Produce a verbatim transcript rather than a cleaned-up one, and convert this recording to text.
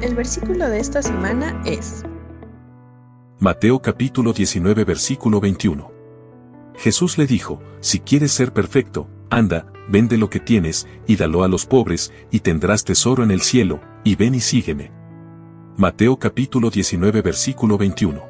El versículo de esta semana es Mateo capítulo diecinueve versículo veintiuno. Jesús le dijo, si quieres ser perfecto, anda, vende lo que tienes, y dalo a los pobres, y tendrás tesoro en el cielo, y ven y sígueme. Mateo capítulo diecinueve versículo veintiuno.